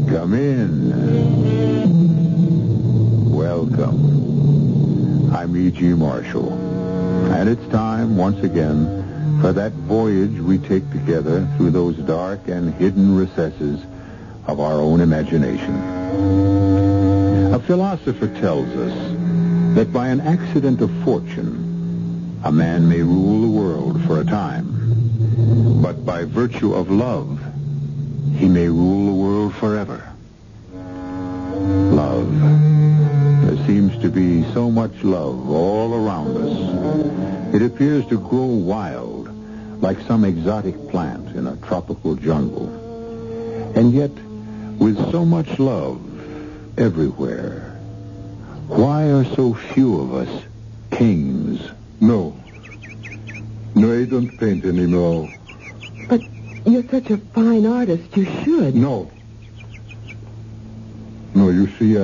Come in. Welcome. I'm E.G. Marshall. And it's time, once again, for that voyage we take together through those dark and hidden recesses of our own imagination. A philosopher tells us that by an accident of fortune, a man may rule the world for a time, but by virtue of love, he may rule the world forever. Seems to be so much love all around us. It appears to grow wild, like some exotic plant in a tropical jungle. And yet, with so much love everywhere, why are so few of us kings? No, I don't paint anymore. But you're such a fine artist, you should. No, you see,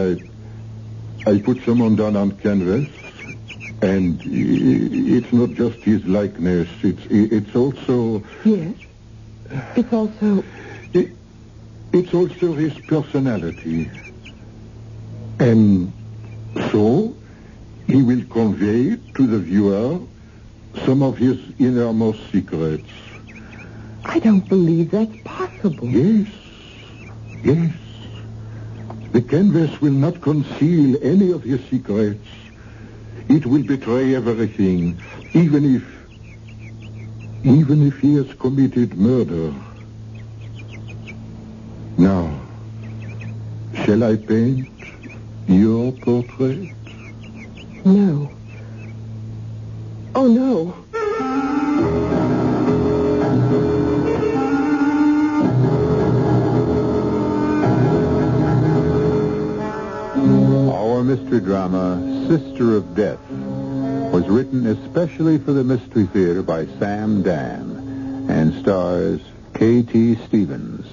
I put someone down on canvas, and it's not just his likeness. It's also... Yes? It's also... It's also his personality. And so, he will convey to the viewer some of his innermost secrets. I don't believe that's possible. Yes. The canvas will not conceal any of his secrets. It will betray everything, even if he has committed murder. Now, shall I paint your portrait? No. Oh, no. Mystery drama Sister of Death was written especially for the Mystery Theater by Sam Dan and stars K.T. Stevens.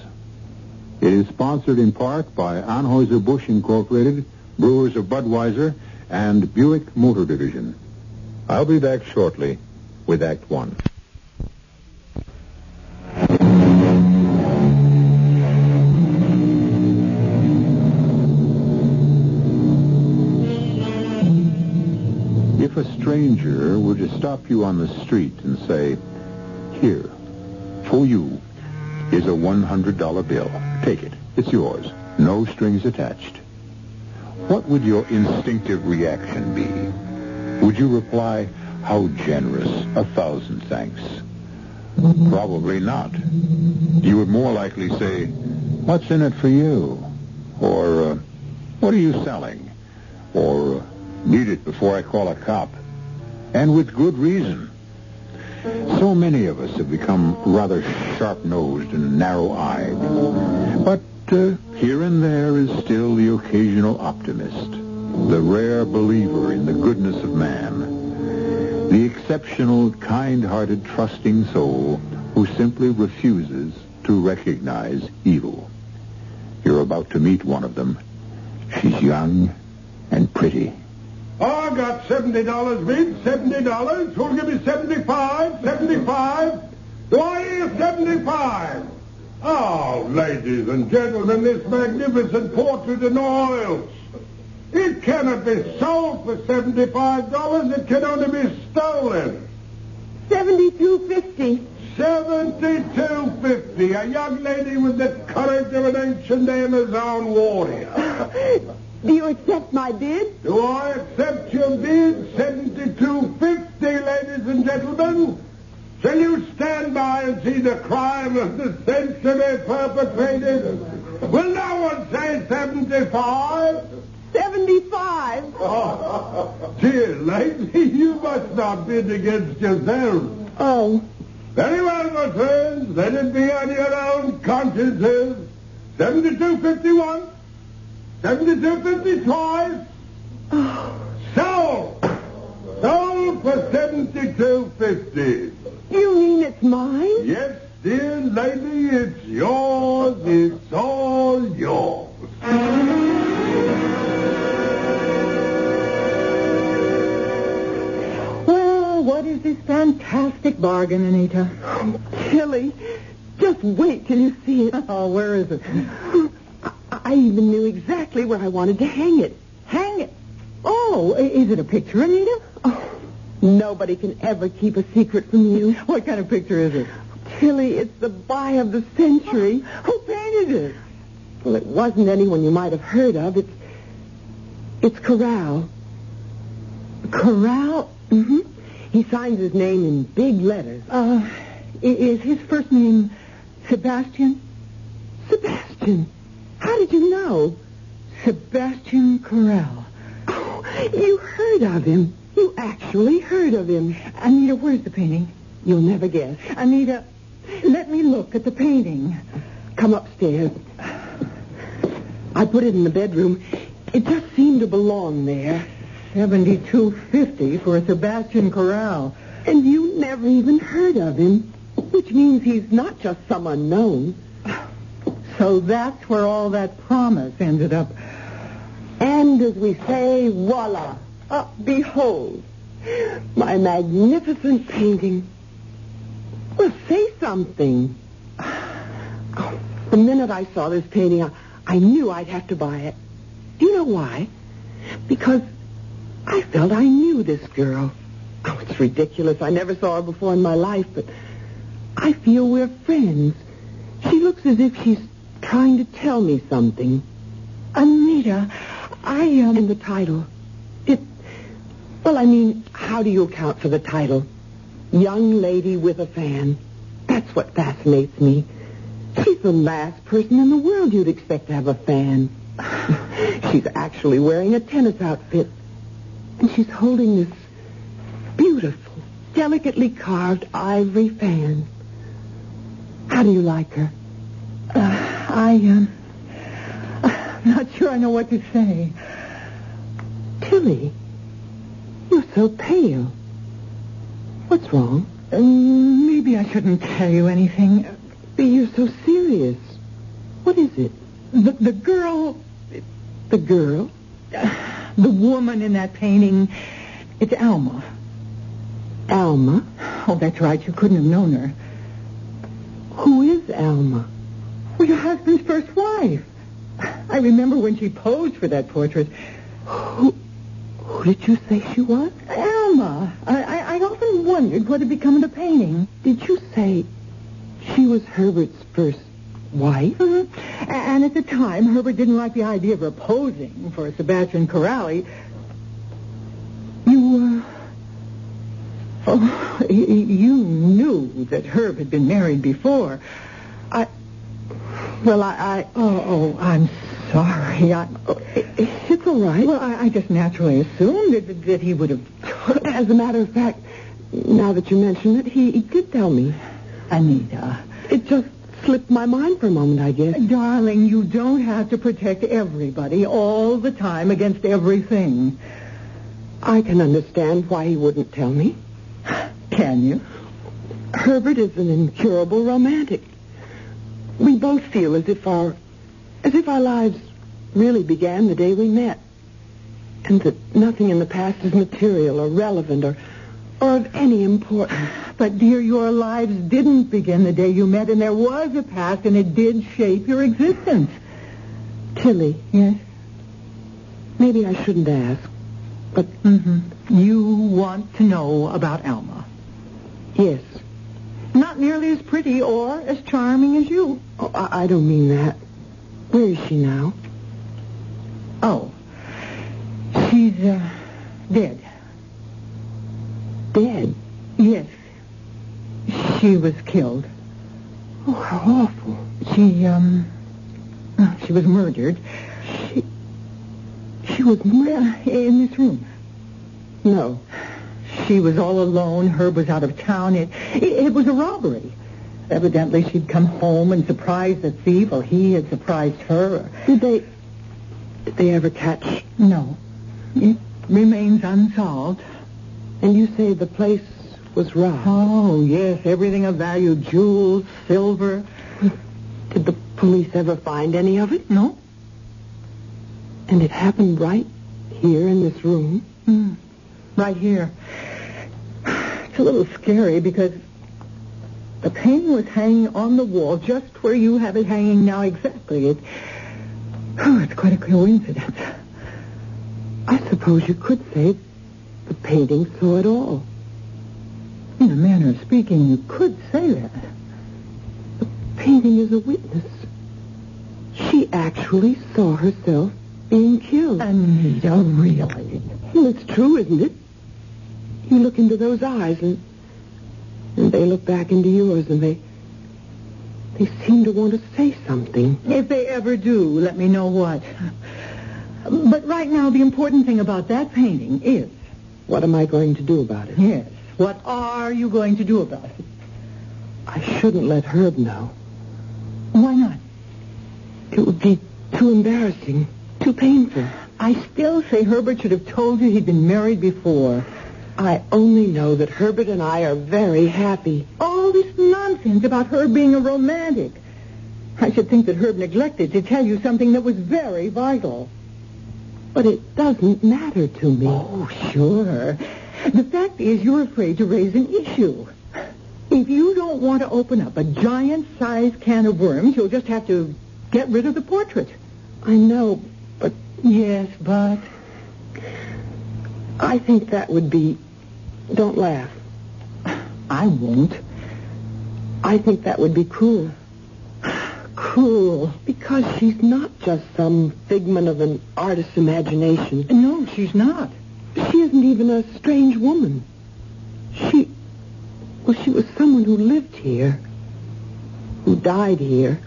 It is sponsored in part by Anheuser-Busch Incorporated, Brewers of Budweiser, and Buick Motor Division. I'll be back shortly with Act One. A stranger were to stop you on the street and say, "Here, for you, is a $100 bill. Take it. It's yours. No strings attached." What would your instinctive reaction be? Would you reply, "How generous. 1,000 thanks"? Probably not. You would more likely say, "What's in it for you?" Or, "What are you selling?" Or, "Need it before I call a cop." And with good reason. So many of us have become rather sharp-nosed and narrow-eyed. But here and there is still the occasional optimist, the rare believer in the goodness of man, the exceptional, kind-hearted, trusting soul who simply refuses to recognize evil. You're about to meet one of them. She's young and pretty. Oh, I got $70, Reed, $70. Who'll give me 75? 75? Why, 75? Oh, ladies and gentlemen, this magnificent portrait in oils. It cannot be sold for $75. It can only be stolen. $72.50. $72.50. A young lady with the courage of an ancient Amazon warrior. Do you accept my bid? Do I accept your bid? $72.50, ladies and gentlemen. Shall you stand by and see the crime of the century perpetrated? Will no one say 75? 75. Oh, dear lady, you must not bid against yourself. Oh. Very well, my friends. Let it be on your own consciences. $72.51. 72.50 twice. Sold! Sold! All for $72.50. You mean it's mine? Yes, dear lady, it's yours. It's all yours. Well, what is this fantastic bargain, Anita? Tilly, just wait till you see it. Oh, where is it? I even knew exactly where I wanted to hang it. Hang it? Oh, is it a picture, Anita? Oh, nobody can ever keep a secret from you. What kind of picture is it? Tilly, it's the buy of the century. Who painted it? Well, it wasn't anyone you might have heard of. It's Corral. Corral? Mm-hmm. He signs his name in big letters. Is his first name Sebastian? Sebastian? How did you know? Sebastian Corral. Oh, you heard of him. You actually heard of him. Anita, where's the painting? You'll never guess. Anita, let me look at the painting. Come upstairs. I put it in the bedroom. It just seemed to belong there. $72.50 for a Sebastian Corral. And you never even heard of him, which means he's not just some unknown. So that's where all that promise ended up. And as we say, voila, behold, my magnificent painting. Well, say something. Oh, the minute I saw this painting, I knew I'd have to buy it. Do you know why? Because I felt I knew this girl. Oh, it's ridiculous. I never saw her before in my life, but I feel we're friends. She looks as if she's trying to tell me something. Anita, I am... And the title. Well, I mean, how do you account for the title? Young Lady with a Fan. That's what fascinates me. She's the last person in the world you'd expect to have a fan. She's actually wearing a tennis outfit. And she's holding this beautiful, delicately carved ivory fan. How do you like her? I'm not sure I know what to say. Tilly, you're so pale. What's wrong? Maybe I shouldn't tell you anything. You're so serious. What is it? The girl... The girl? The woman in that painting. It's Alma. Alma? Oh, that's right. You couldn't have known her. Who is Alma? Well, your husband's first wife. I remember when she posed for that portrait. Who did you say she was? Alma. I often wondered what had become of the painting. Did you say she was Herbert's first wife? Mm-hmm. And at the time, Herbert didn't like the idea of her posing for Sebastian Corrali. You knew that Herb had been married before. I'm sorry. It's all right. Well, I just naturally assumed that he would have... As a matter of fact, now that you mention it, he did tell me. Anita. It just slipped my mind for a moment, I guess. Darling, you don't have to protect everybody all the time against everything. I can understand why he wouldn't tell me. Can you? Herbert is an incurable romantic. We both feel as if our lives really began the day we met, and that nothing in the past is material or relevant or of any importance. But, dear, your lives didn't begin the day you met, and there was a past, and it did shape your existence. Tilly. Yes? Maybe I shouldn't ask, but... Mm-hmm. You want to know about Alma? Yes. Not nearly as pretty or as charming as you. Oh, I don't mean that. Where is she now? Oh. She's dead. Dead? Yes. She was killed. Oh, how awful. She was murdered. She was murdered? In this room. No. She was all alone. Herb was out of town. It was a robbery. Evidently, she'd come home and surprised the thief, or he had surprised her. Did they ever catch? No. It remains unsolved. And you say the place was robbed? Oh, yes. Everything of value, jewels, silver. Did the police ever find any of it? No. And it happened right here in this room? Mm. Right here. It's a little scary because the painting was hanging on the wall just where you have it hanging now exactly. It's quite a coincidence. I suppose you could say the painting saw it all. In a manner of speaking, you could say that. The painting is a witness. She actually saw herself being killed. Anita, really? Well, it's true, isn't it? You look into those eyes and they look back into yours and they seem to want to say something. If they ever do, let me know what. But right now, the important thing about that painting is... What am I going to do about it? Yes. What are you going to do about it? I shouldn't let Herb know. Why not? It would be too embarrassing, too painful. I still say Herbert should have told you he'd been married before. I only know that Herbert and I are very happy. All this nonsense about Herb being a romantic. I should think that Herb neglected to tell you something that was very vital. But it doesn't matter to me. Oh, sure. The fact is you're afraid to raise an issue. If you don't want to open up a giant-sized can of worms, you'll just have to get rid of the portrait. I know, but... Yes, but... I think that would be... Don't laugh. I won't. I think that would be cruel. Cruel. Because she's not just some figment of an artist's imagination. No, she's not. She isn't even a strange woman. She was someone who lived here, who died here.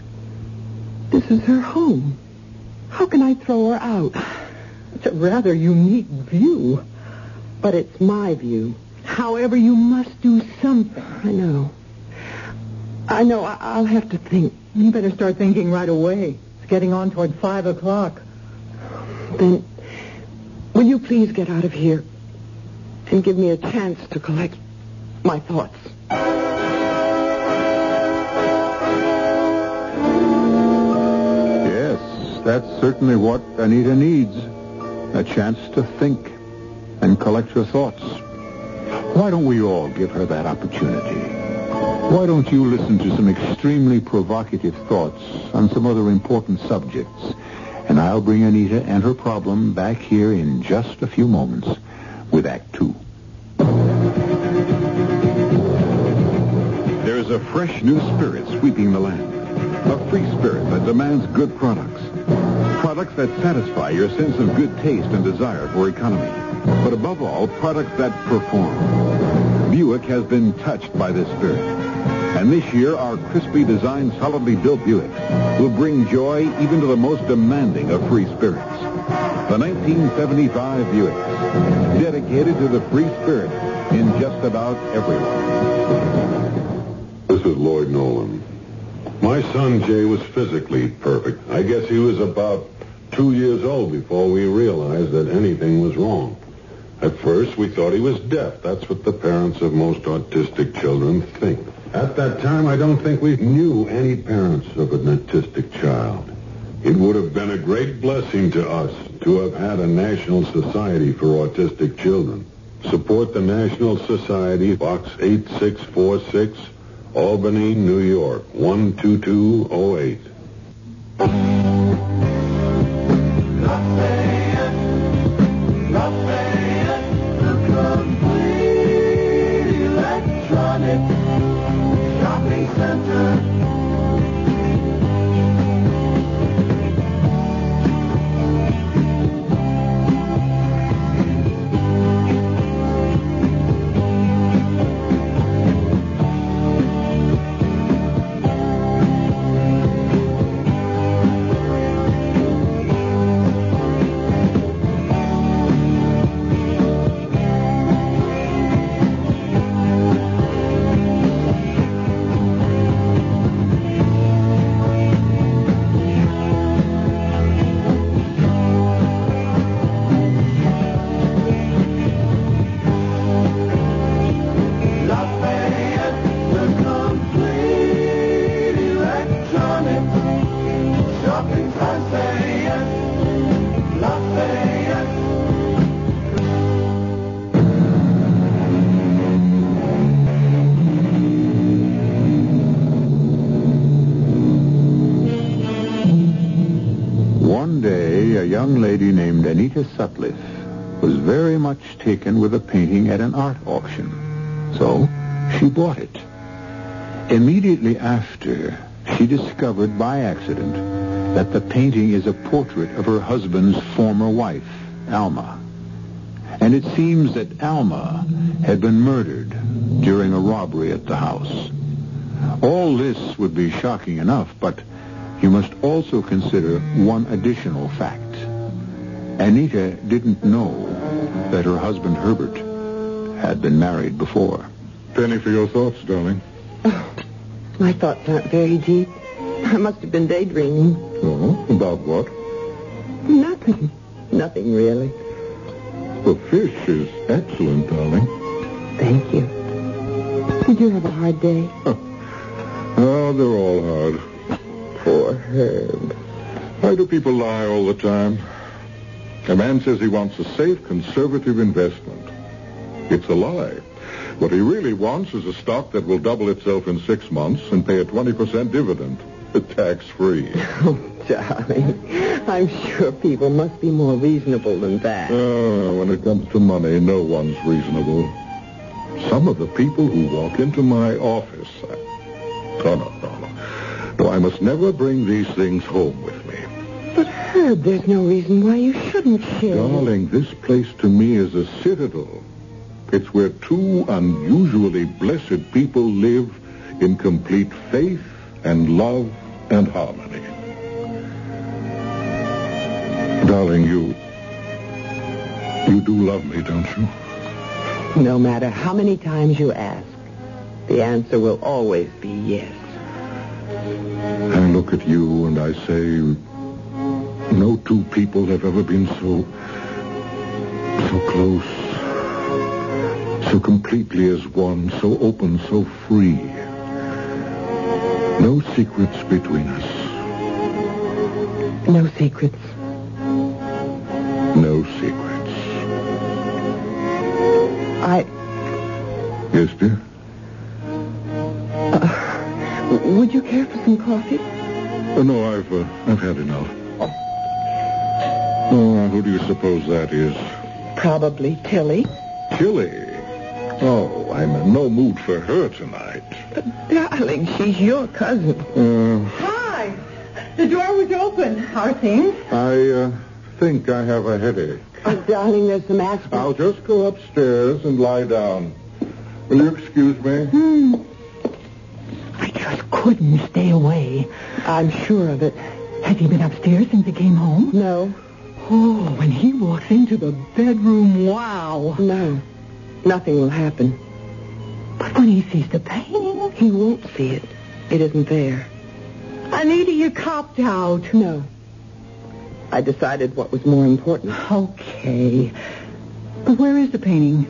This is her home. How can I throw her out? It's a rather unique view. But it's my view. However, you must do something. I know. I'll have to think. You better start thinking right away. It's getting on toward 5:00. Then, will you please get out of here and give me a chance to collect my thoughts? Yes, that's certainly what Anita needs. A chance to think and collect her thoughts. Why don't we all give her that opportunity? Why don't you listen to some extremely provocative thoughts on some other important subjects? And I'll bring Anita and her problem back here in just a few moments with Act Two. There's a fresh new spirit sweeping the land. A free spirit that demands good products. Products that satisfy your sense of good taste and desire for economy. But above all, products that perform. Buick has been touched by this spirit. And this year, our crisply designed, solidly built Buick will bring joy even to the most demanding of free spirits. The 1975 Buick, dedicated to the free spirit in just about everyone. This is Lloyd Nolan. My son, Jay, was physically perfect. I guess he was about 2 years old before we realized that anything was wrong. At first, we thought he was deaf. That's what the parents of most autistic children think. At that time, I don't think we knew any parents of an autistic child. It would have been a great blessing to us to have had a National Society for Autistic Children. Support the National Society, Box 8646, Albany, New York, 12208. young lady named Anita Sutliff was very much taken with a painting at an art auction. So she bought it. Immediately after, she discovered by accident that the painting is a portrait of her husband's former wife, Alma. And it seems that Alma had been murdered during a robbery at the house. All this would be shocking enough, but you must also consider one additional fact. Anita didn't know that her husband, Herbert, had been married before. Penny for your thoughts, darling. Oh, my thoughts aren't very deep. I must have been daydreaming. Oh, about what? Nothing. Nothing, really. The fish is excellent, darling. Thank you. Did you have a hard day? Oh, they're all hard. Poor Herb. Why do people lie all the time? A man says he wants a safe, conservative investment. It's a lie. What he really wants is a stock that will double itself in 6 months and pay a 20% dividend, tax-free. Oh, darling, I'm sure people must be more reasonable than that. Oh, when it comes to money, no one's reasonable. Some of the people who walk into my office... No, I must never bring these things home with me. But, Herb, there's no reason why you shouldn't share. Darling, this place to me is a citadel. It's where two unusually blessed people live in complete faith and love and harmony. Darling, you do love me, don't you? No matter how many times you ask, the answer will always be yes. I look at you and I say, no two people have ever been so close. So completely as one, so open, so free. No secrets between us. No secrets. No secrets. Yes, dear? Would you care for some coffee? No, I've had enough. Oh, who do you suppose that is? Probably Tilly. Tilly? Oh, I'm in no mood for her tonight. But, darling, she's your cousin. Hi. The door was open. How are things? I think I have a headache. Oh, darling, there's some aspirin. I'll just go upstairs and lie down. Will you excuse me? I just couldn't stay away. I'm sure of it. Has he been upstairs since he came home? No. Oh, when he walks into the bedroom, wow. No. Nothing will happen. But when he sees the painting... He won't see it. It isn't there. Anita, you copped out. No. I decided what was more important. Okay. But where is the painting?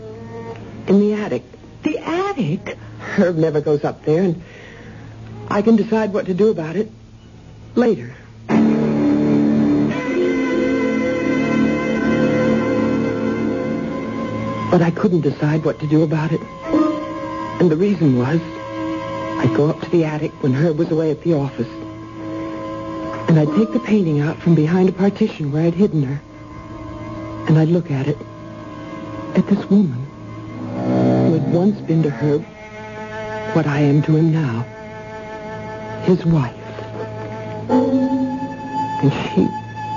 In the attic. The attic? Herb never goes up there, and I can decide what to do about it later. But I couldn't decide what to do about it. And the reason was, I'd go up to the attic when Herb was away at the office. And I'd take the painting out from behind a partition where I'd hidden her. And I'd look at it. At this woman. Who had once been to Herb what I am to him now. His wife. And she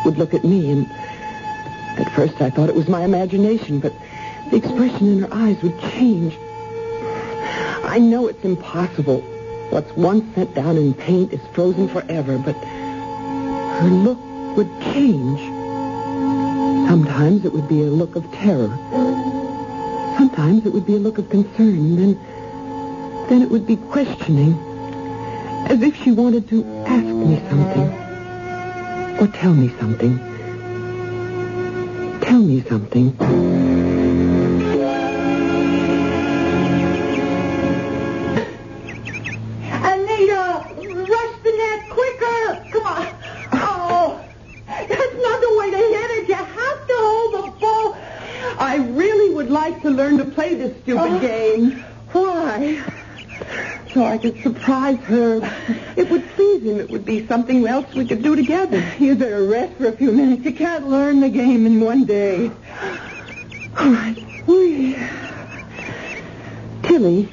would look at me, and at first I thought it was my imagination, but... the expression in her eyes would change. I know it's impossible. What's once set down in paint is frozen forever, but her look would change. Sometimes it would be a look of terror. Sometimes it would be a look of concern. Then it would be questioning, as if she wanted to ask me something or tell me something. Tell me something. Learn to play this stupid game. Why? Sergeant. Surprise her. It would please him. It would be something else we could do together. You better rest for a few minutes. You can't learn the game in one day. All right. Tilly,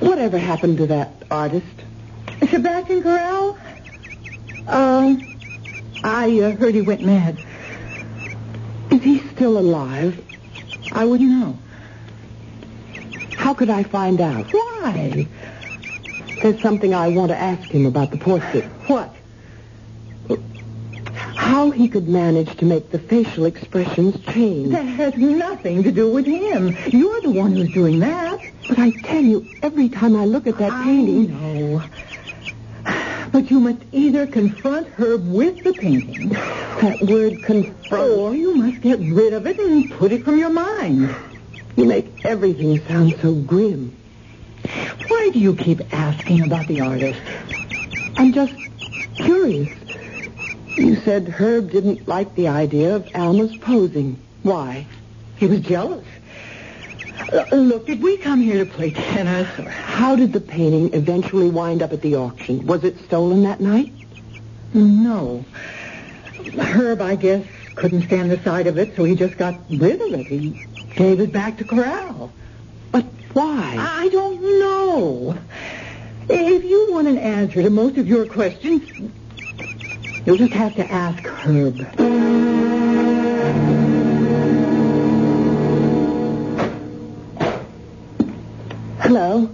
whatever happened to that artist? Sebastian Corral? I heard he went mad. Is he still alive? I wouldn't know. How could I find out? Why? There's something I want to ask him about the portrait. What? How he could manage to make the facial expressions change. That has nothing to do with him. You're the one who's doing that. But I tell you, every time I look at that painting... I know. But you must either confront Herb with the painting... That word confront... Or you must get rid of it and put it from your mind. You make everything sound so grim. Why do you keep asking about the artist? I'm just curious. You said Herb didn't like the idea of Alma's posing. Why? He was jealous. Look, did we come here to play tennis? Or how did the painting eventually wind up at the auction? Was it stolen that night? No. Herb, I guess, couldn't stand the sight of it, so he just got rid of it. He gave it back to Corral. But why? I don't know. If you want an answer to most of your questions... You'll just have to ask Herb. Hello.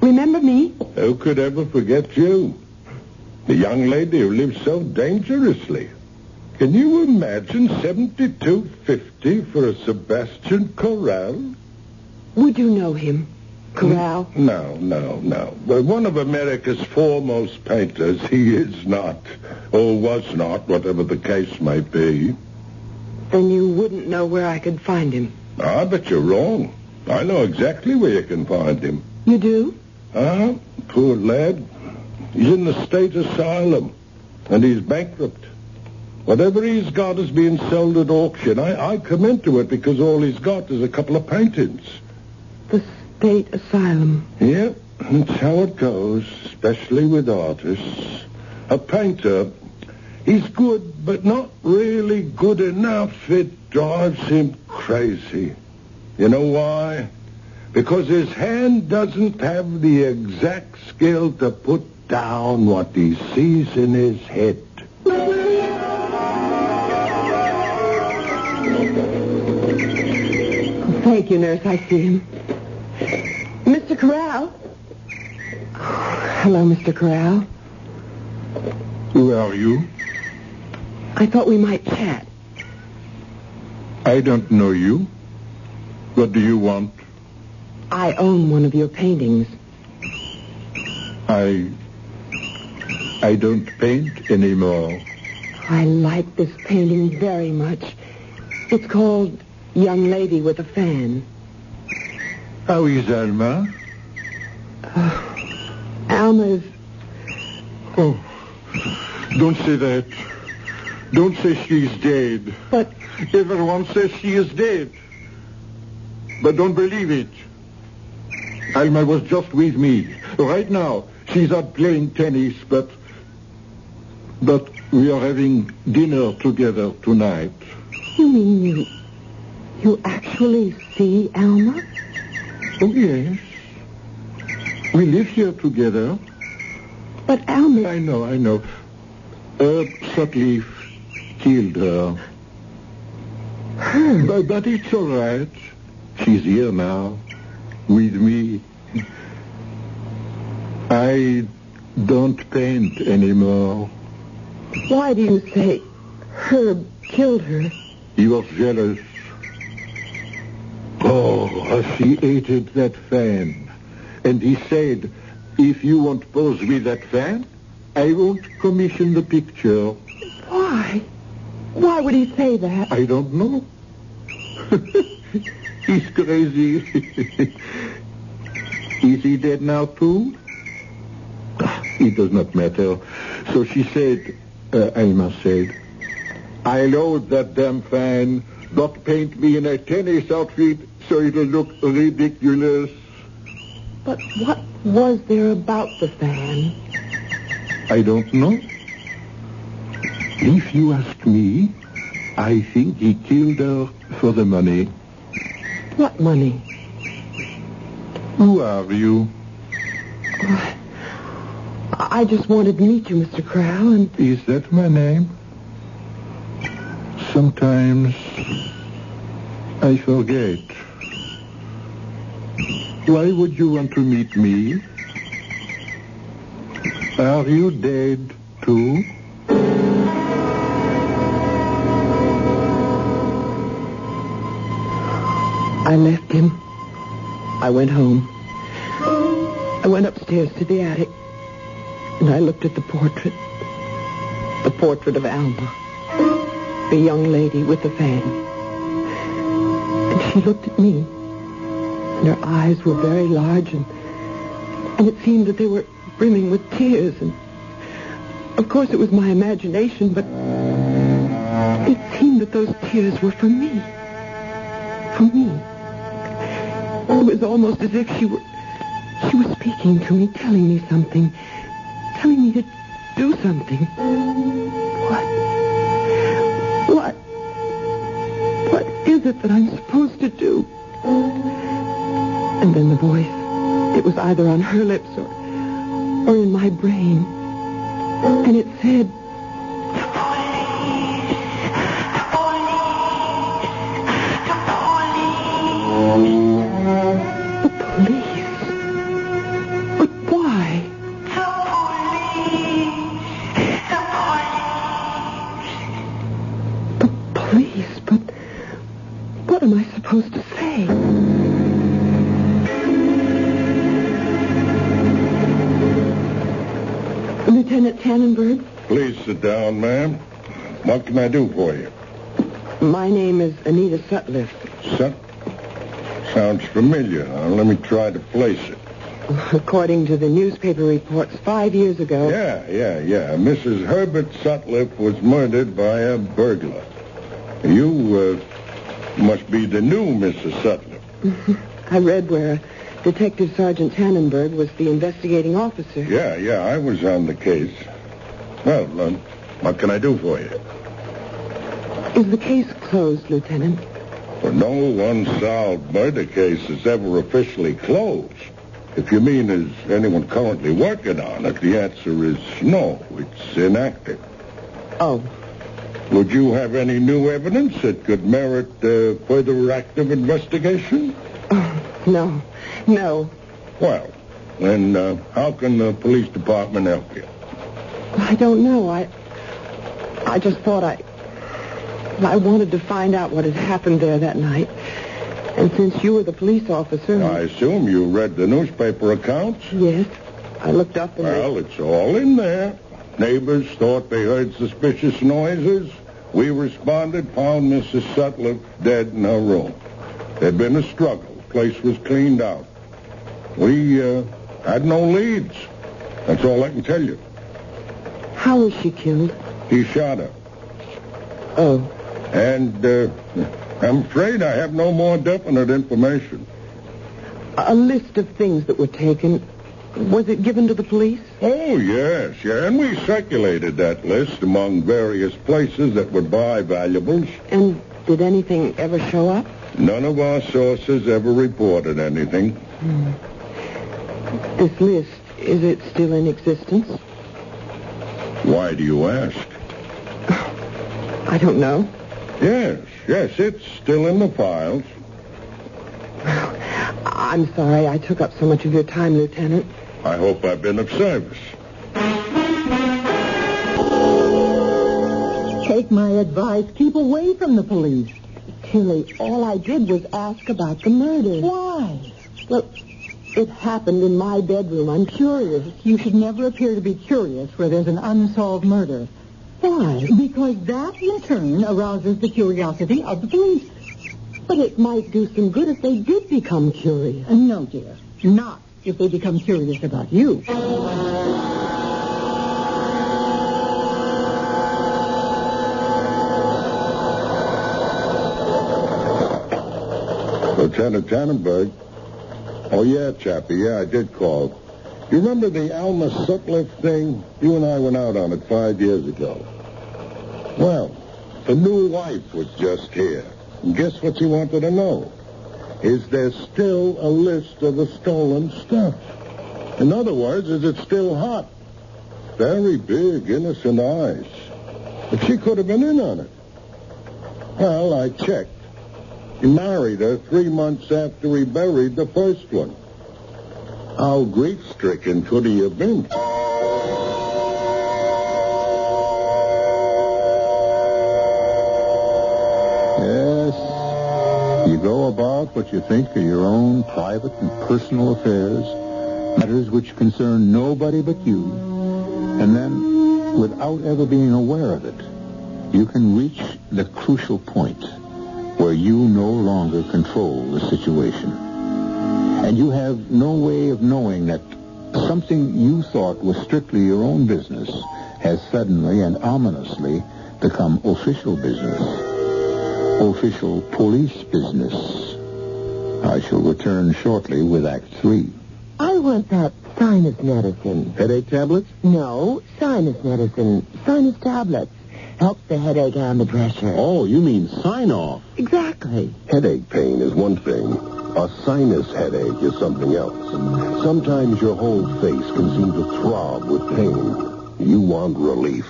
Remember me? Who could ever forget you? The young lady who lived so dangerously. Can you imagine $72.50 for a Sebastian Corral? Would you know him? Corral? No. Well, one of America's foremost painters, he is not, or was not, whatever the case may be. Then you wouldn't know where I could find him. I bet you're wrong. I know exactly where you can find him. You do? Uh-huh. Poor lad. He's in the state asylum, and he's bankrupt. Whatever he's got is being sold at auction. I come into it because all he's got is a couple of paintings. State asylum. Yep, that's how it goes, especially with artists. A painter, he's good, but not really good enough. It drives him crazy. You know why? Because his hand doesn't have the exact skill to put down what he sees in his head. Thank you, nurse. I see him. Mr. Corral? Hello, Mr. Corral. Who are you? I thought we might chat. I don't know you. What do you want? I own one of your paintings. I don't paint anymore. I like this painting very much. It's called Young Lady with a Fan. How is Alma? Alma's... Oh, don't say that. Don't say she's dead. But... Everyone says she is dead. But don't believe it. Alma was just with me. Right now, she's out playing tennis, but we are having dinner together tonight. You mean you actually see Alma? Oh, yes. We live here together. But Alma... I know. Herb Sutliff killed her. Herb? But it's all right. She's here now. With me. I don't paint anymore. Why do you say Herb killed her? He was jealous. Oh, she hated that fan. And he said, if you won't pose with that fan, I won't commission the picture. Why? Why would he say that? I don't know. He's crazy. Is he dead now, too? It does not matter. So she said, Alma said, I loathe that damn fan, but paint me in a tennis outfit so it'll look ridiculous. But what was there about the van? I don't know. If you ask me, I think he killed her for the money. What money? Who are you? I just wanted to meet you, Mr. Corral, and... Is that my name? Sometimes I forget. Why would you want to meet me? Are you dead, too? I left him. I went home. I went upstairs to the attic, and I looked at the portrait. The portrait of Alma, the young lady with the fan. And she looked at me, and her eyes were very large, and it seemed that they were brimming with tears. And of course it was my imagination, but it seemed that those tears were for me. For me. It was almost as if she was speaking to me, telling me something, telling me to do something. What is it that I'm supposed to do? And then the voice. It was either on her lips or in my brain. And it said, Tannenberg? Please sit down, ma'am. What can I do for you? My name is Anita Sutliff. Sounds familiar. Now, let me try to place it. According to the newspaper reports 5 years ago... Yeah. Mrs. Herbert Sutliff was murdered by a burglar. You must be the new Mrs. Sutliff. I read where... Detective Sergeant Tannenberg was the investigating officer. Yeah, I was on the case. Well, what can I do for you? Is the case closed, Lieutenant? Well, no unsolved murder case is ever officially closed. If you mean, is anyone currently working on it, the answer is no. It's inactive. Oh. Would you have any new evidence that could merit further active investigation? No. No. Well, then how can the police department help you? I don't know. I just thought I wanted to find out what had happened there that night. And since you were the police officer... I assume you read the newspaper accounts? Yes. I looked up and... Well, it's all in there. Neighbors thought they heard suspicious noises. We responded, found Mrs. Sutliff dead in her room. There'd been a struggle. Place was cleaned out. We had no leads. That's all I can tell you. How was she killed? He shot her. Oh. And I'm afraid I have no more definite information. A list of things that were taken, was it given to the police? Oh, yes. And we circulated that list among various places that would buy valuables. And did anything ever show up? None of our sources ever reported anything. This list, is it still in existence? Why do you ask? I don't know. Yes, it's still in the files. I'm sorry I took up so much of your time, Lieutenant. I hope I've been of service. Take my advice. Keep away from the police. Tilly, all I did was ask about the murder. Why? Well, it happened in my bedroom. I'm curious. You should never appear to be curious where there's an unsolved murder. Why? Because that, in turn, arouses the curiosity of the police. But it might do some good if they did become curious. No, dear. Not if they become curious about you. Lieutenant Tannenberg, Oh, yeah, Chappie. Yeah, I did call. You remember the Alma Sutliff thing? You and I went out on it 5 years ago. Well, the new wife was just here. And guess what she wanted to know? Is there still a list of the stolen stuff? In other words, is it still hot? Very big, innocent eyes. But she could have been in on it. Well, I checked. He married her 3 months after he buried the first one. How grief-stricken could he have been? Yes. You go about what you think are your own private and personal affairs, matters which concern nobody but you, and then, without ever being aware of it, you can reach the crucial point where you no longer control the situation. And you have no way of knowing that something you thought was strictly your own business has suddenly and ominously become official business. Official police business. I shall return shortly with Act 3. I want that sinus medicine. Headache tablets? No, sinus medicine. Sinus tablets. Helps the headache and the pressure. Oh, you mean sign-off. Exactly. Headache pain is one thing. A sinus headache is something else. Sometimes your whole face can seem to throb with pain. You want relief.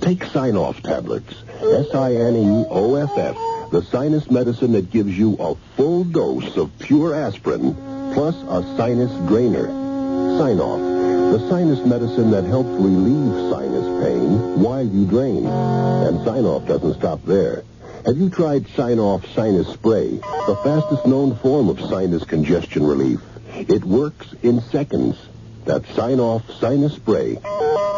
Take sign-off tablets. SINEOFF, the sinus medicine that gives you a full dose of pure aspirin, plus a sinus drainer. Sign-off. The sinus medicine that helps relieve sinus pain while you drain. And Sign-Off doesn't stop there. Have you tried Sign-Off Sinus Spray, the fastest known form of sinus congestion relief? It works in seconds. That's Sign-Off Sinus Spray.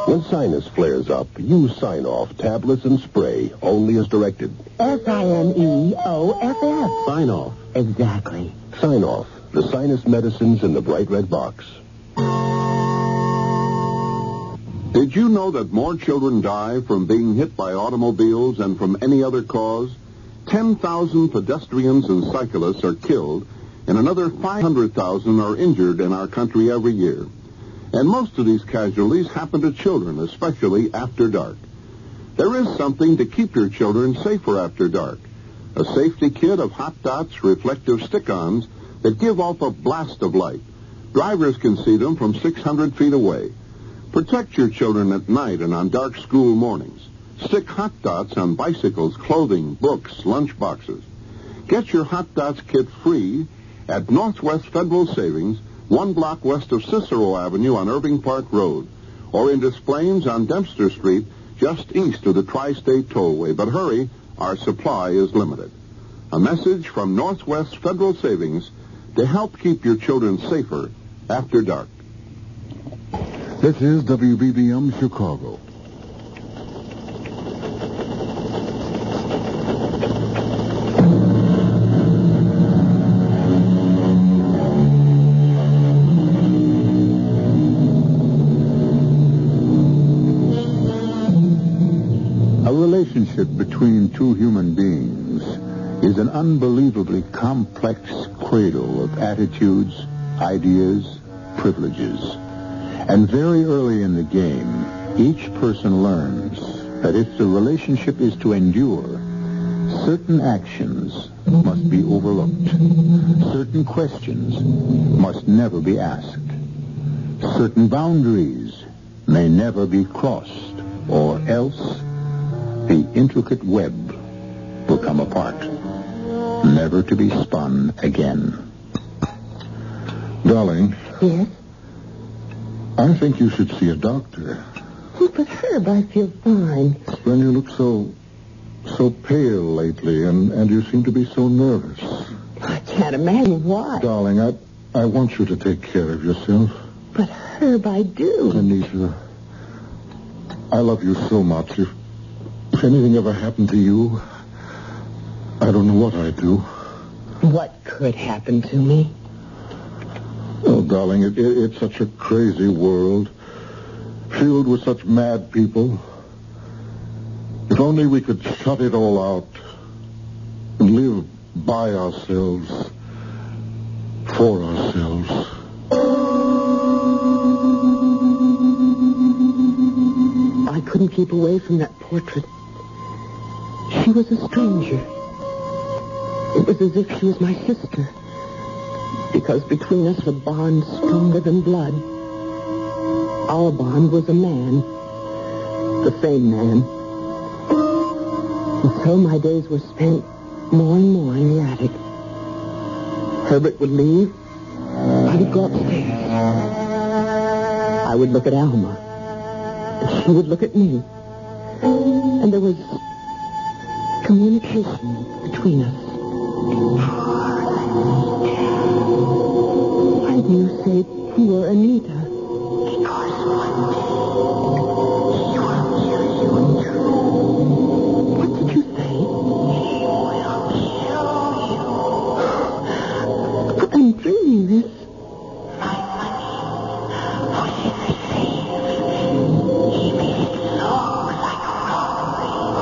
When sinus flares up, use Sign-Off tablets and spray only as directed. SINEOFF. Sign-Off. Exactly. Sign-Off, the sinus medicines in the bright red box. Did you know that more children die from being hit by automobiles than from any other cause? 10,000 pedestrians and cyclists are killed, and another 500,000 are injured in our country every year. And most of these casualties happen to children, especially after dark. There is something to keep your children safer after dark. A safety kit of hot dots, reflective stick-ons that give off a blast of light. Drivers can see them from 600 feet away. Protect your children at night and on dark school mornings. Stick hot dots on bicycles, clothing, books, lunch boxes. Get your hot dots kit free at Northwest Federal Savings, one block west of Cicero Avenue on Irving Park Road, or in Des Plaines on Dempster Street, just east of the Tri-State Tollway. But hurry, our supply is limited. A message from Northwest Federal Savings to help keep your children safer after dark. This is WBBM Chicago. A relationship between two human beings is an unbelievably complex cradle of attitudes, ideas, privileges. And very early in the game, each person learns that if the relationship is to endure, certain actions must be overlooked. Certain questions must never be asked. Certain boundaries may never be crossed, or else the intricate web will come apart, never to be spun again. Darling. Yes? I think you should see a doctor. Oh, but Herb, I feel fine. Then you look so pale lately, and you seem to be so nervous. I can't imagine why. Darling, I want you to take care of yourself. But Herb, I do. Anita, I love you so much. If anything ever happened to you, I don't know what I'd do. What could happen to me? Oh, darling, it's such a crazy world, filled with such mad people. If only we could shut it all out and live by ourselves, for ourselves. keep away from that portrait. She was a stranger. It was as if she was my sister, because between us a bond stronger than blood. Our bond was a man, the same man. And so my days were spent more and more in the attic. Herbert would leave. I would go upstairs. I would look at Alma. And she would look at me. And there was communication between us. Why do you say poor Anita? Because one day she will kill you and you. What did you say? She will kill you. I'm dreaming this.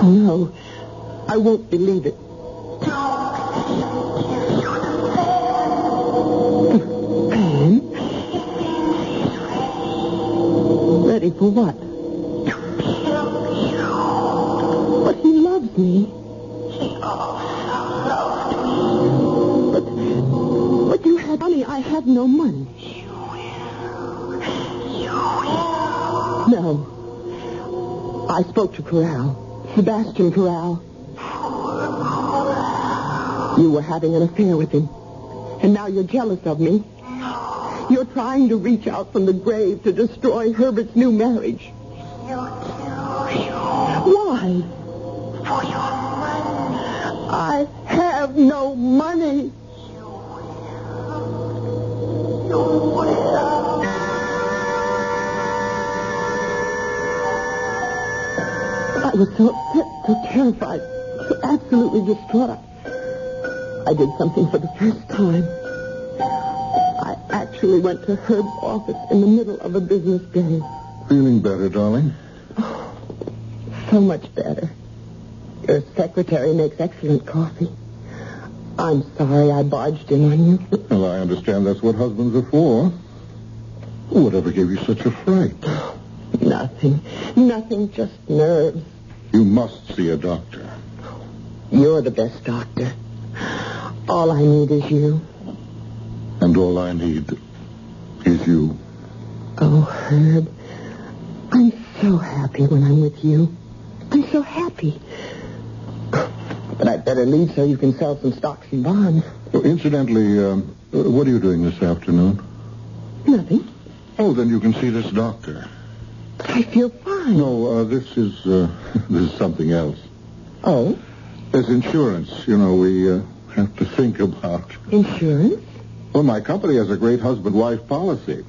No, I won't believe it. Don't believe you. The fan? Ready for what? To kill you. But he loves me. He also loved me. But you had money. I had no money. You will. You will. No. I spoke to Corral. Sebastian Corral. You were having an affair with him. And now you're jealous of me. You're trying to reach out from the grave to destroy Herbert's new marriage. Why? For your money. I have no money. You will. You will. I was so upset, so terrified, so absolutely distraught. I did something for the first time. I actually went to Herb's office in the middle of a business day. Feeling better, darling? Oh, so much better. Your secretary makes excellent coffee. I'm sorry I barged in on you. Well, I understand that's what husbands are for. Whatever gave you such a fright? Nothing, just nerves. You must see a doctor. You're the best doctor. All I need is you. And all I need is you. Oh, Herb, I'm so happy when I'm with you. I'm so happy. But I'd better leave so you can sell some stocks and bonds. Well, incidentally, what are you doing this afternoon? Nothing. Oh, then you can see this doctor. I feel fine. No, this is something else. Oh? There's insurance. You know, we have to think about. Insurance? Well, my company has a great husband-wife policy.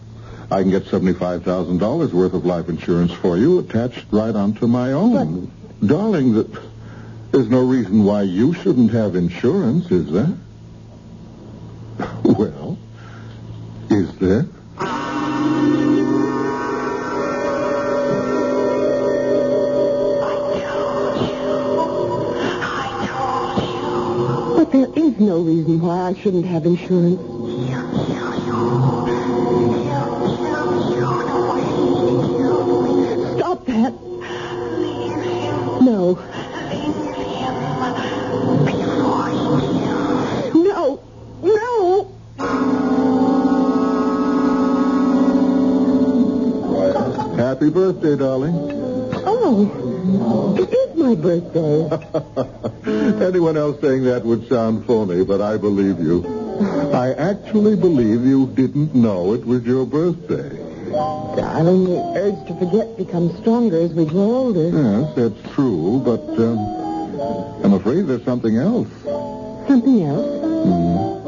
I can get $75,000 worth of life insurance for you attached right onto my own. But... Darling, there's no reason why you shouldn't have insurance, is there? Well, is there? No reason why I shouldn't have insurance. Stop that. No. No. No. Well, happy birthday, darling. Oh, it is my birthday. Anyone else saying that would sound phony, but I believe you. I actually believe you didn't know it was your birthday. Darling, the urge to forget becomes stronger as we grow older. Yes, that's true, but I'm afraid there's something else. Something else?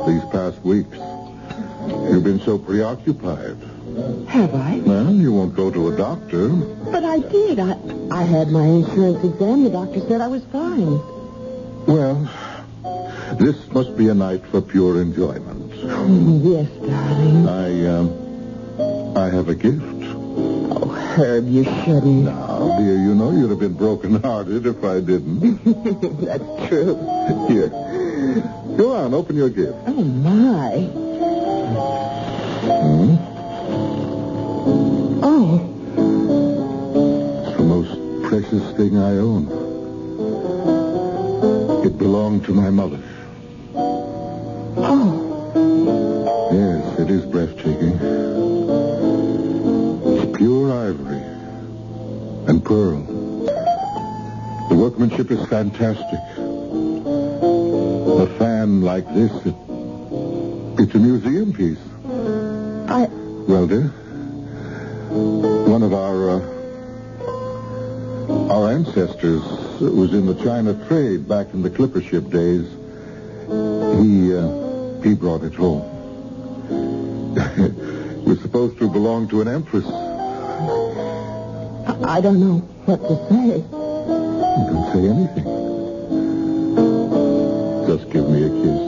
These past weeks. You've been so preoccupied. Have I? Well, you won't go to a doctor. But I did. I had my insurance exam. The doctor said I was fine. Well, this must be a night for pure enjoyment. Yes, darling. I have a gift. Oh, Herb, you shouldn't. Now, dear, you know you'd have been broken-hearted if I didn't. That's true. Here. Go on, open your gift. Oh, my. Oh. It's the most precious my own. It belonged to my mother. Oh. Yes, it is breathtaking. It's pure ivory and pearl. The workmanship is fantastic. A fan like this, it's a museum piece. Well, dear, one of our ancestors was in the China trade back in the clipper ship days. He brought it home. It was supposed to belong to an empress. I don't know what to say. You don't say anything. Just give me a kiss.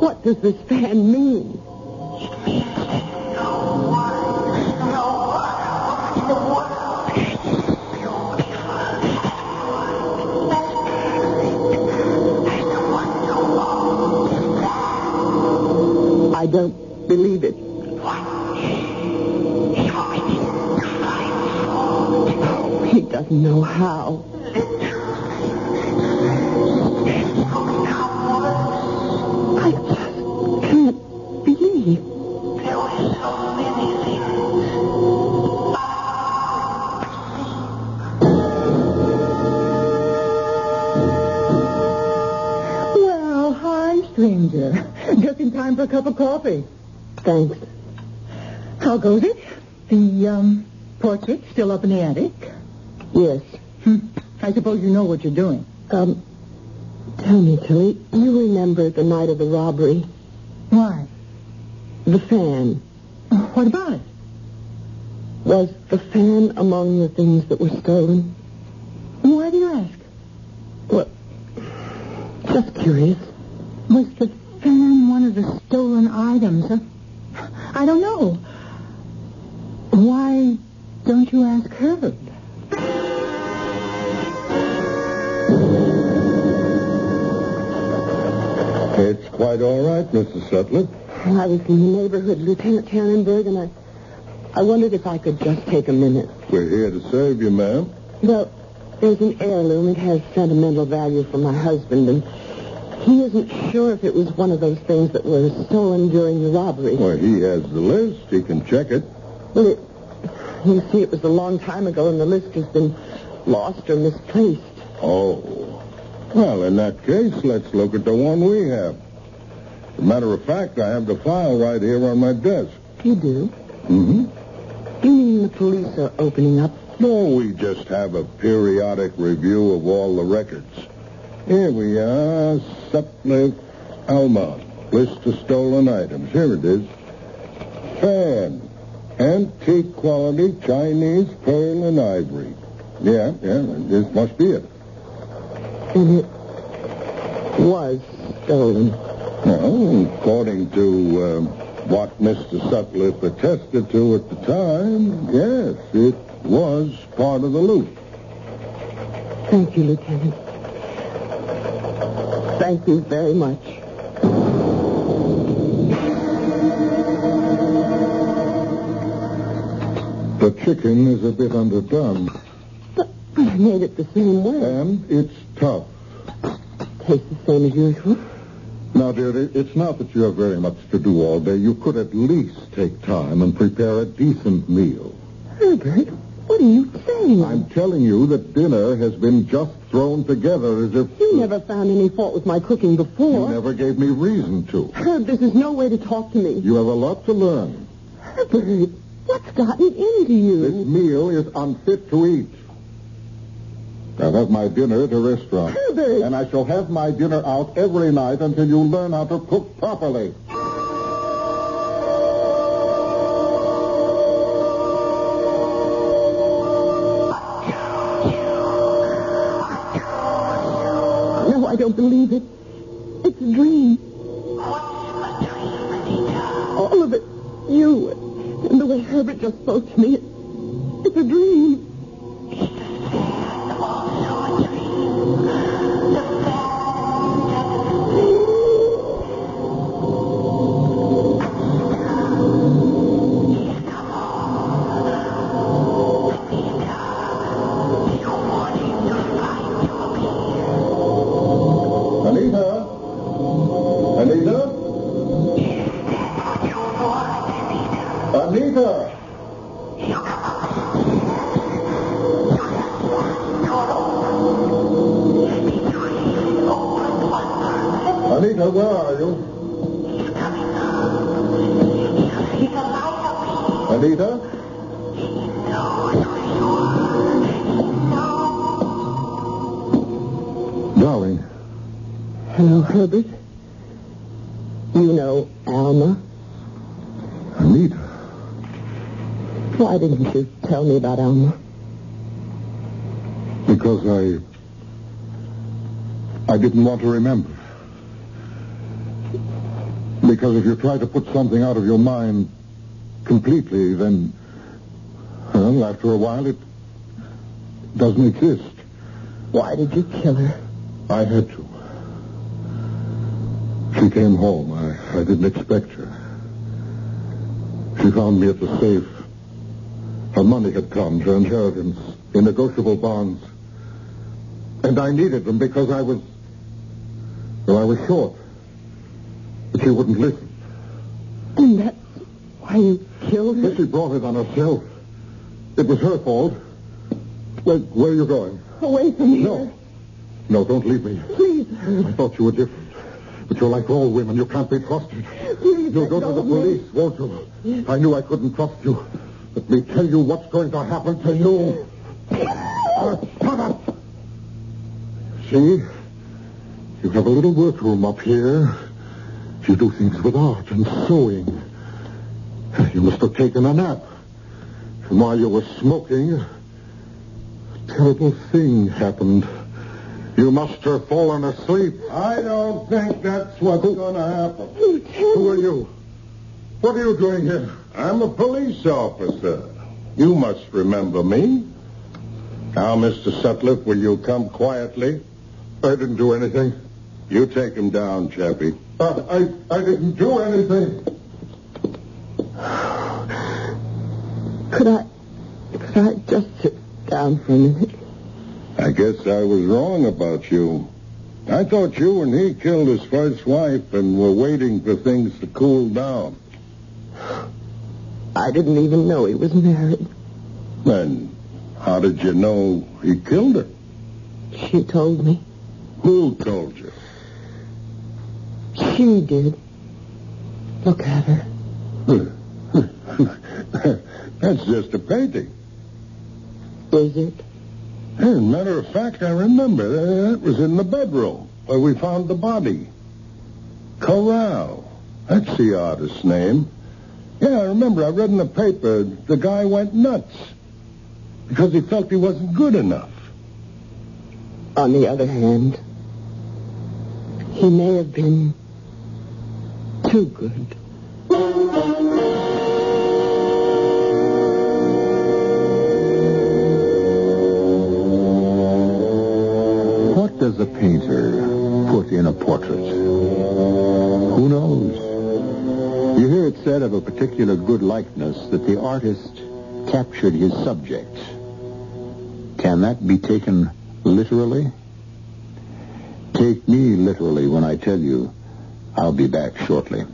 What does this fan mean? It means that no one in the world is beautiful. There's no one in the world is that. I don't believe it. What? He doesn't know how. Just in time for a cup of coffee. Thanks. How goes it? The portrait still up in the attic? Yes. I suppose you know what you're doing. Tell me, Tilly, you remember the night of the robbery? Why? The fan. What about it? Was the fan among the things that were stolen? Why do you ask? Well, just curious. Was the fan one of the stolen items? I don't know. Why don't you ask her? It's quite all right, Mrs. Sutliff. I was in the neighborhood, Lieutenant Tannenberg, and I wondered if I could just take a minute. We're here to serve you, ma'am. Well, there's an heirloom. It has sentimental value for my husband, and he isn't sure if it was one of those things that were stolen during the robbery. Well, he has the list. He can check it. Well, you see, it was a long time ago, and the list has been lost or misplaced. Oh. Well, in that case, let's look at the one we have. As a matter of fact, I have the file right here on my desk. You do? Mm-hmm. You mean the police are opening up? No, we just have a periodic review of all the records. Here we are, Sutliff, Alma, list of stolen items. Here it is. Fan, antique quality, Chinese, pearl, and ivory. Yeah, this must be it. And it was stolen. Well, according to what Mr. Sutliff attested to at the time, yes, it was part of the loot. Thank you, Lieutenant. Thank you very much. The chicken is a bit underdone. But I made it the same way. And it's tough. Tastes the same as usual. Now, dear, it's not that you have very much to do all day. You could at least take time and prepare a decent meal. Herbert, what are you saying? I'm telling you that dinner has been just thrown together as if... You never found any fault with my cooking before. You never gave me reason to. Herb, this is no way to talk to me. You have a lot to learn. Herbert, what's gotten into you? This meal is unfit to eat. I'll have my dinner at a restaurant. Herbert! And I shall have my dinner out every night until you learn how to cook properly. I don't believe it. It's a dream. What's a dream, Anita? All of it. You and the way Herbert just spoke to me. It's a dream. It's a fan, also a dream. The fan doesn't sleep. He's come home. Anita, take warning. You'll find you will be here. Anita? Anita? Is that what you want, Anita? Anita! Anita, where are you? He's coming up. He's alive up here. Anita? He knows where you are. He knows. Darling. Hello, Herbert. You know Alma? Anita. Why didn't you tell me about Alma? Because I didn't want to remember. Because if you try to put something out of your mind completely, then, well, after a while, it doesn't exist. Why did you kill her? I had to. She came home. I didn't expect her. She found me at the safe. Her money had come, her inheritance, in negotiable bonds. And I needed them because I was short. But she wouldn't listen. And that's why you killed her? But she brought it on herself. It was her fault. Where are you going? Away from here. No. No, don't leave me. Please. I thought you were different. But you're like all women. You can't be trusted. Please, you'll go to the police, won't you? Yes. I knew I couldn't trust you. Let me tell you what's going to happen to you. Shut up! See? You have a little workroom up here. You do things with art and sewing. You must have taken a nap. And while you were smoking, a terrible thing happened. You must have fallen asleep. I don't think that's what's going to happen. Who are you? What are you doing here? I'm a police officer. You must remember me. Now, Mr. Sutliff, will you come quietly? I didn't do anything. You take him down, Chappie. I didn't do anything. Could I just sit down for a minute? I guess I was wrong about you. I thought you and he killed his first wife and were waiting for things to cool down. I didn't even know he was married. Then how did you know he killed her? She told me. Who told you? She did. Look at her. That's just a painting. Is it? As a matter of fact, I remember. That was in the bedroom where we found the body. Corral. That's the artist's name. Yeah, I remember. I read in the paper the guy went nuts because he felt he wasn't good enough. On the other hand, he may have been too good. What does a painter put in a portrait? Who knows? You hear it said of a particular good likeness that the artist captured his subject. Can that be taken literally? Take me literally when I tell you I'll be back shortly.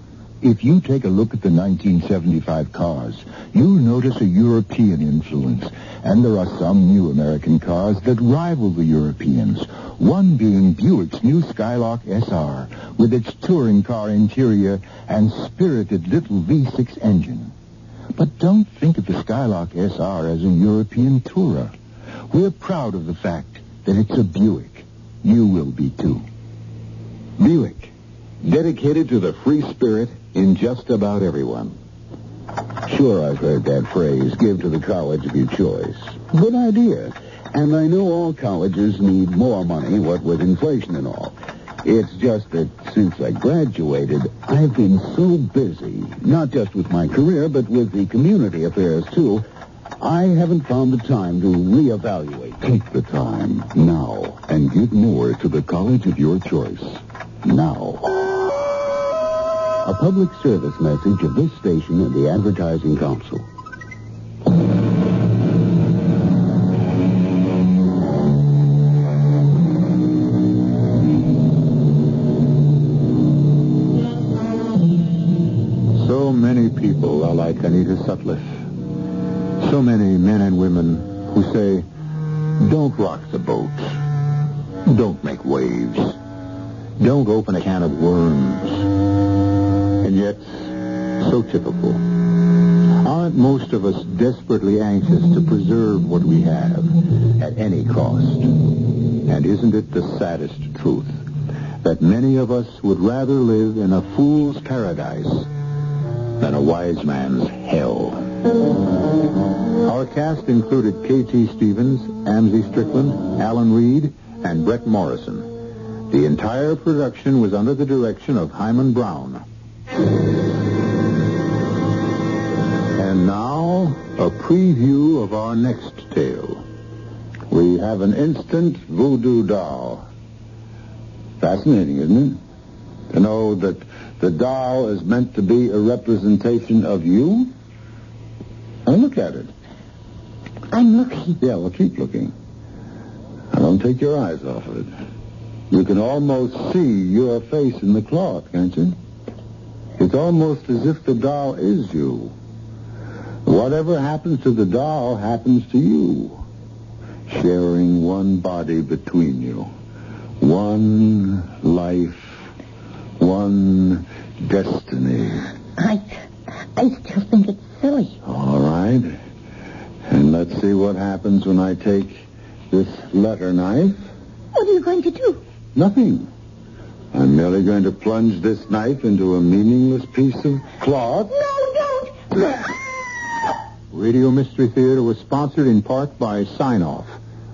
If you take a look at the 1975 cars, you'll notice a European influence. And there are some new American cars that rival the Europeans. One being Buick's new Skylark SR, with its touring car interior and spirited little V6 engine. But don't think of the Skylark SR as a European tourer. We're proud of the fact that it's a Buick. You will be too. Buick. Dedicated to the free spirit in just about everyone. Sure, I've heard that phrase, give to the college of your choice. Good idea. And I know all colleges need more money, what with inflation and all. It's just that since I graduated, I've been so busy, not just with my career, but with the community affairs, too, I haven't found the time to reevaluate. Take the time now and give more to the college of your choice. Now. A public service message of this station and the Advertising Council. People are like Anita Sutliff. So many men and women who say, don't rock the boat. Don't make waves. Don't open a can of worms. And yet, so typical. Aren't most of us desperately anxious to preserve what we have at any cost? And isn't it the saddest truth that many of us would rather live in a fool's paradise than a wise man's hell? Our cast included K.T. Stevens, Amzie Strickland, Alan Reed, and Brett Morrison. The entire production was under the direction of Hyman Brown. And now, a preview of our next tale. We have an instant voodoo doll. Fascinating, isn't it? To know that the doll is meant to be a representation of you? Now look at it. I'm looking. Yeah, well, keep looking. Now don't take your eyes off of it. You can almost see your face in the cloth, can't you? It's almost as if the doll is you. Whatever happens to the doll happens to you. Sharing one body between you. One life. One destiny. I still think it's silly. All right. And let's see what happens when I take this letter knife. What are you going to do? Nothing. I'm merely going to plunge this knife into a meaningless piece of cloth. No, don't! Radio Mystery Theater was sponsored in part by Sign-Off,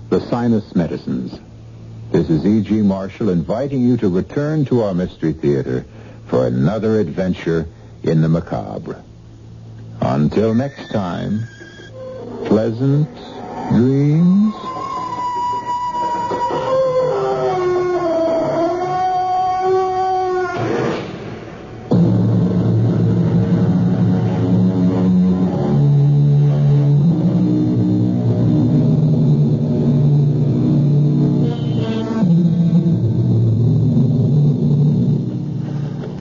the Sinus Medicines. This is E.G. Marshall inviting you to return to our Mystery Theater for another adventure in the macabre. Until next time, pleasant dreams.